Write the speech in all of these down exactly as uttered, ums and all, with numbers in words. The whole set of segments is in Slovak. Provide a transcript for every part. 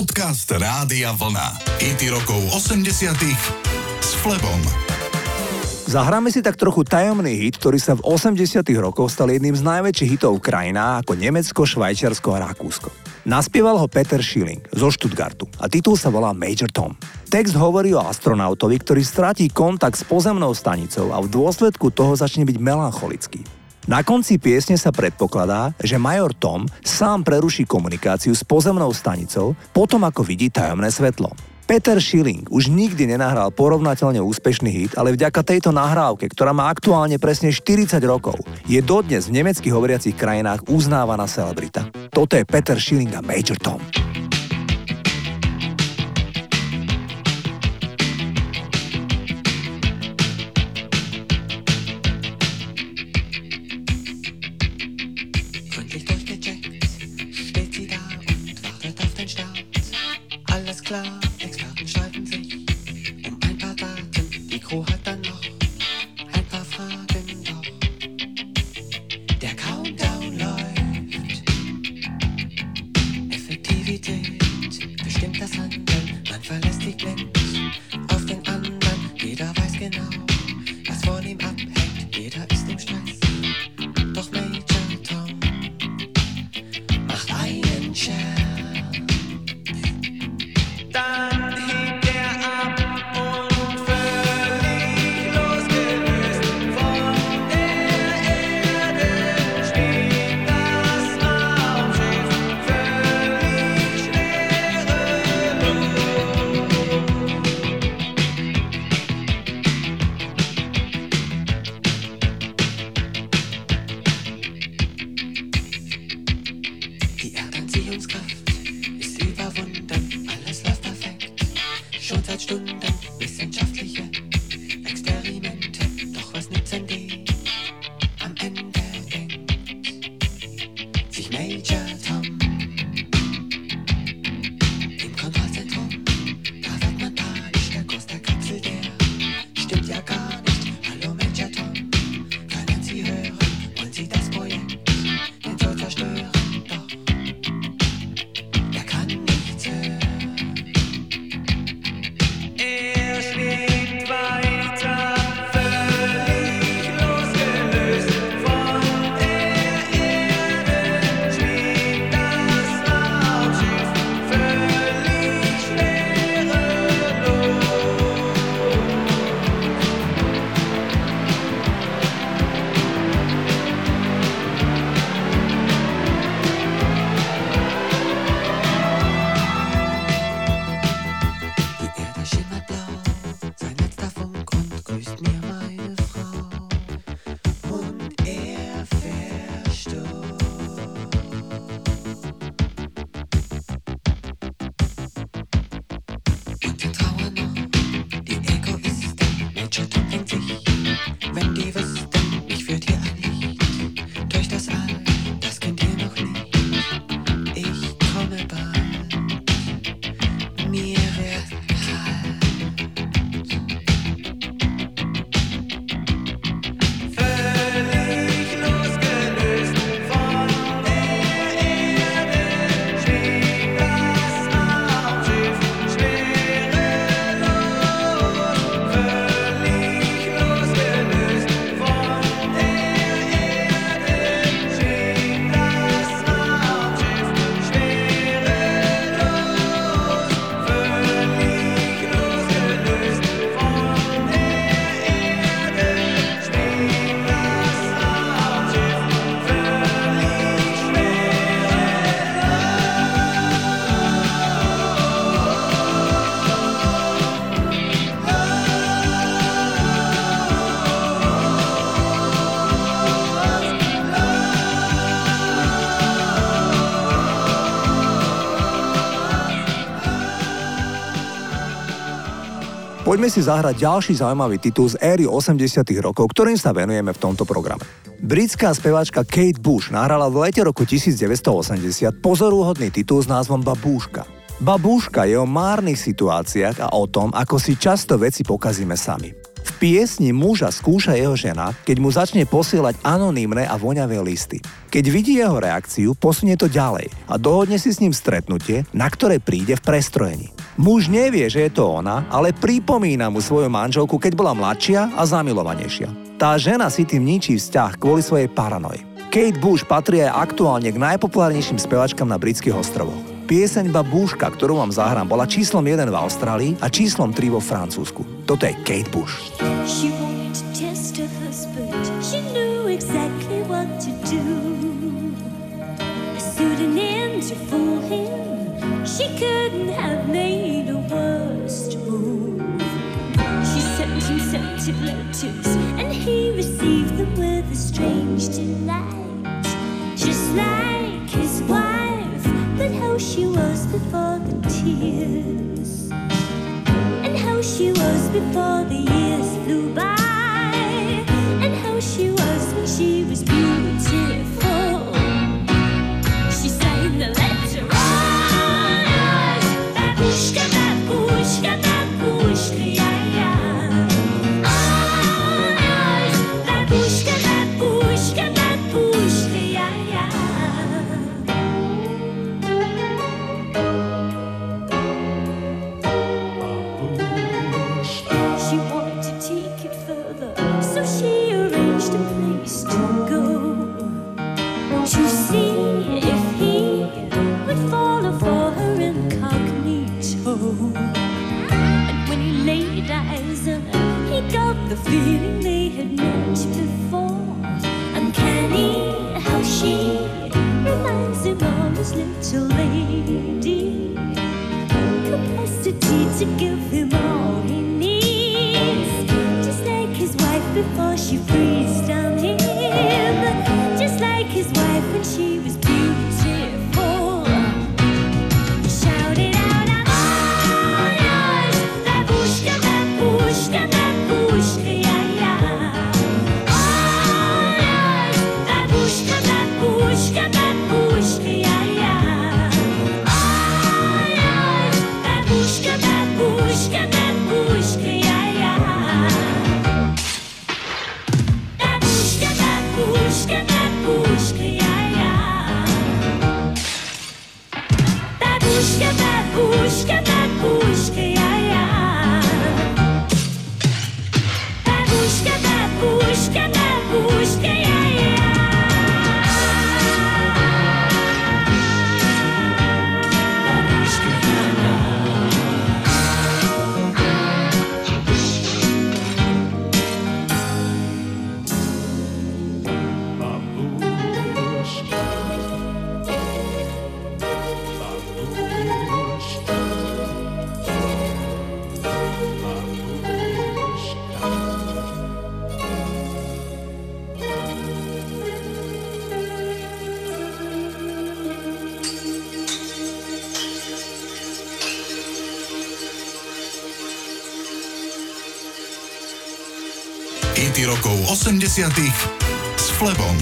Podcast Rádia Vlna. Hity rokov osemdesiatych s Flebom. Zahráme si tak trochu tajomný hit, ktorý sa v osemdesiatych rokoch stal jedným z najväčších hitov v krajinách ako Nemecko, Švajčiarsko a Rakúsko. Naspieval ho Peter Schilling zo Stuttgartu a titul sa volá Major Tom. Text hovorí o astronautovi, ktorý stratí kontakt s pozemnou stanicou a v dôsledku toho začne byť melancholický. Na konci piesne sa predpokladá, že major Tom sám preruší komunikáciu s pozemnou stanicou potom, ako vidí tajomné svetlo. Peter Schilling už nikdy nenahral porovnateľne úspešný hit, ale vďaka tejto nahrávke, ktorá má aktuálne presne štyridsať rokov, je dodnes v nemecky hovoriacich krajinách uznávaná celebrita. Toto je Peter Schilling a Major Tom. Poďme si zahrať ďalší zaujímavý titul z éry osemdesiatych rokov, ktorým sa venujeme v tomto programe. Britská speváčka Kate Bush nahrala v lete roku devätnásťstoosemdesiat pozoruhodný titul s názvom Babúška. Babúška je o márnych situáciách a o tom, ako si často veci pokazíme sami. V piesni muža skúša jeho žena, keď mu začne posielať anonymné a voňavé listy. Keď vidí jeho reakciu, posunie to ďalej a dohodne si s ním stretnutie, na ktoré príde v prestrojení. Muž nevie, že je to ona, ale pripomína mu svoju manželku, keď bola mladšia a zamilovanejšia. Tá žena si tým ničí vzťah kvôli svojej paranoji. Kate Bush patrí aj aktuálne k najpopulárnejším spevačkám na britských ostrovoch. Pieseň Babúška, ktorú vám zahrám, bola číslom jeden v Austrálii a číslom tri vo Francúzsku. Toto je Kate Bush. She wanted to test her husband. She knew exactly what to do. A pseudonym to fool him. She couldn't have made a worse move. She sent him scented letters and he received them with a strange delight, just like his wife, but how she was before the tears, and how she was before the years flew by, and how she was when she was beautiful. She signed the letter on Babushka, Babushka, Babushka, yeah, yeah. The feeling they had met before, uncanny how she reminds him of his little lady, capacity to give him all he needs, just like his wife before she freezed down him, just like his wife when she was beautiful. He shouted out, "Oh, yes, Babushka, Babushka, Babushka." osemdesiatych s Flebom.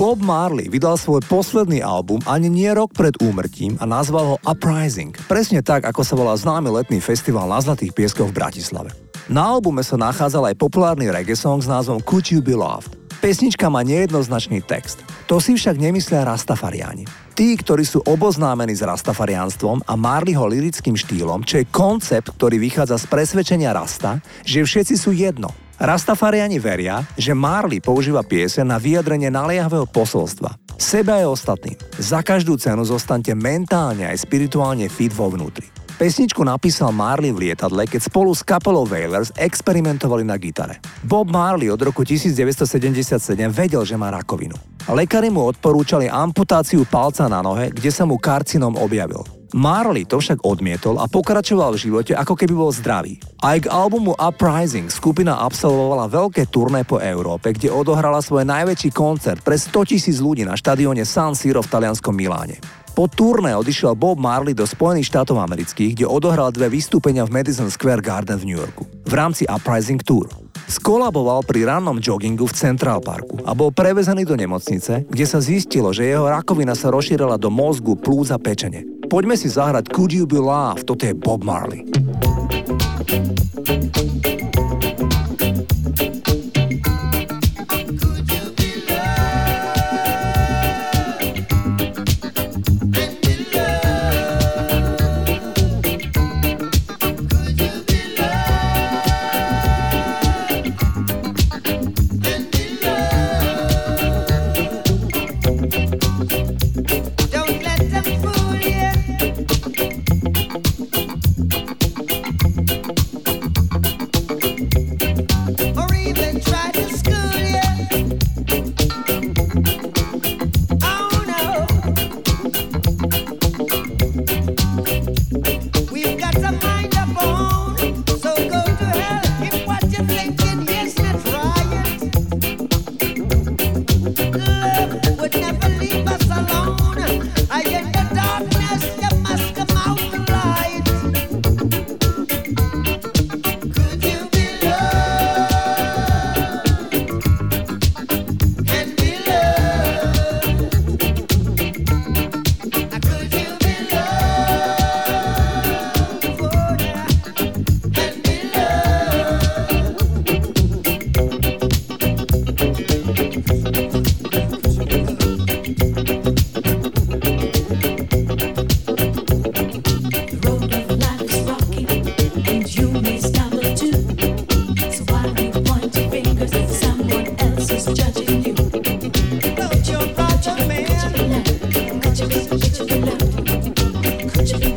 Bob Marley vydal svoj posledný album ani nie rok pred úmrtím a nazval ho Uprising, presne tak, ako sa volá známy letný festival na Zlatých pieskoch v Bratislave. Na albume sa nachádzal aj populárny reggae song s názvom Could You Be Loved. Pesnička má nejednoznačný text. To si však nemyslia Rastafariáni. Tí, ktorí sú oboznámení s rastafariánstvom a Marleyho lirickým štýlom, čo je koncept, ktorý vychádza z presvedčenia Rasta, že všetci sú jedno. Rastafariani veria, že Marley používa pieseň na vyjadrenie naliehavého posolstva. Seba je ostatný. Za každú cenu zostaňte mentálne aj spirituálne fit vo vnútri. Pesničku napísal Marley v lietadle, keď spolu s kapelou Wailers experimentovali na gitare. Bob Marley od roku devätnásťsedemdesiatsedem vedel, že má rakovinu. Lekári mu odporúčali amputáciu palca na nohe, kde sa mu karcinóm objavil. Marley to však odmietol a pokračoval v živote, ako keby bol zdravý. Aj k albumu Uprising skupina absolvovala veľké turné po Európe, kde odohrala svoj najväčší koncert pre sto tisíc ľudí na štadióne San Siro v talianskom Miláne. Po turné odišiel Bob Marley do Spojených štátov amerických, kde odohral dve vystúpenia v Madison Square Garden v New Yorku v rámci Uprising Tour. Skolaboval pri rannom joggingu v Central Parku a bol prevezený do nemocnice, kde sa zistilo, že jeho rakovina sa rozšírila do mozgu, plúc a pečene. Poďme si zahrať Could You Be Loved, toto je Bob Marley.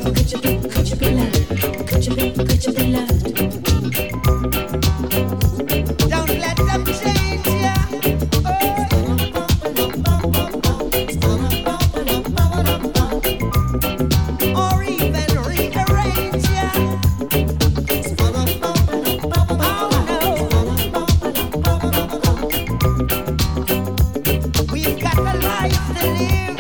Could you be, could you be loved? Could you be, could you be loved? Don't let them change ya. Oh. Or even rearrange ya. Oh no. We've got a life to live.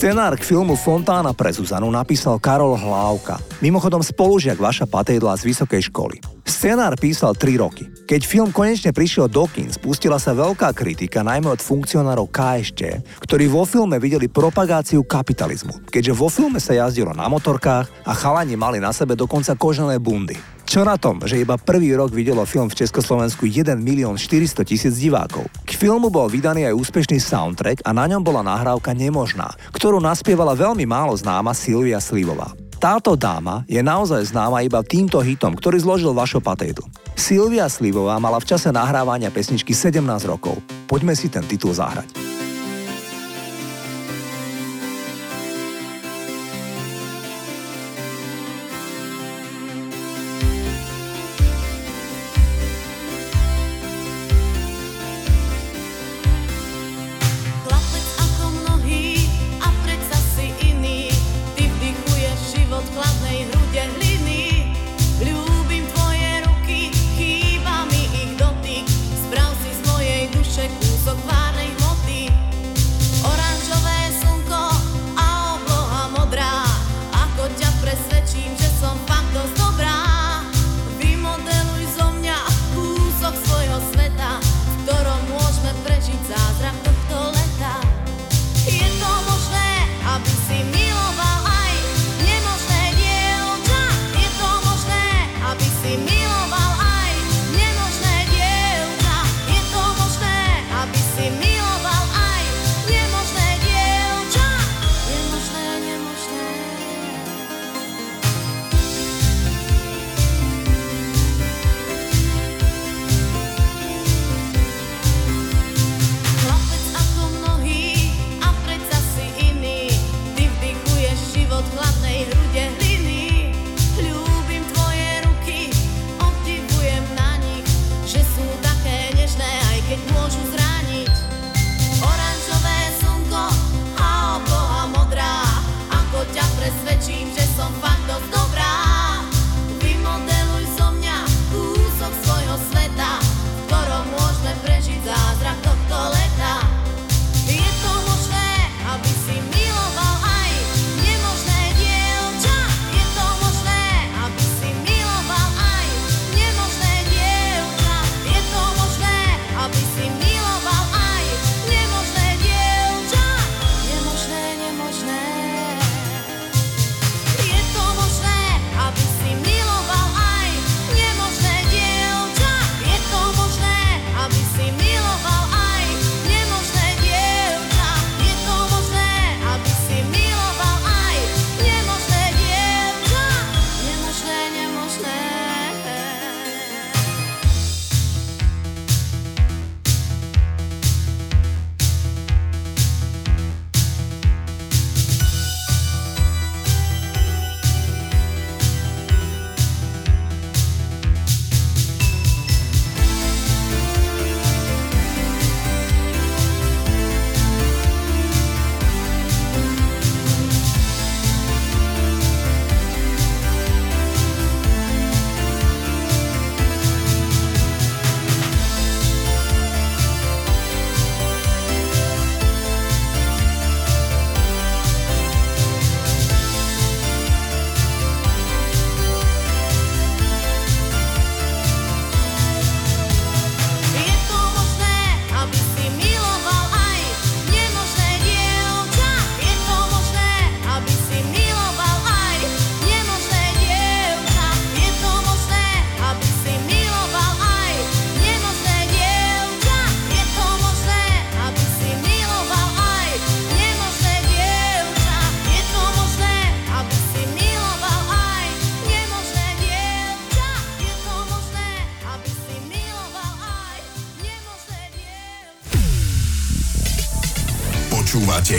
Scenár k filmu Fontána pre Zuzanu napísal Karol Hlávka, mimochodom spolužiak vaša Patejdla z vysokej školy. Scenár písal tri roky. Keď film konečne prišiel do kín, spustila sa veľká kritika najmä od funkcionárov ká há té, ktorí vo filme videli propagáciu kapitalizmu, keďže vo filme sa jazdilo na motorkách a chalani mali na sebe dokonca kožené bundy. Čo na tom, že iba prvý rok videlo film v Československu jeden milión štyristotisíc divákov. K filmu bol vydaný aj úspešný soundtrack a na ňom bola nahrávka Nemožná, ktorú naspievala veľmi málo známa Silvia Slivová. Táto dáma je naozaj známa iba týmto hitom, ktorý zložil vašo Patejdlu. Silvia Slivová mala v čase nahrávania pesničky sedemnásť rokov. Poďme si ten titul zahrať. Kúsok várnej hmoty. Počúvate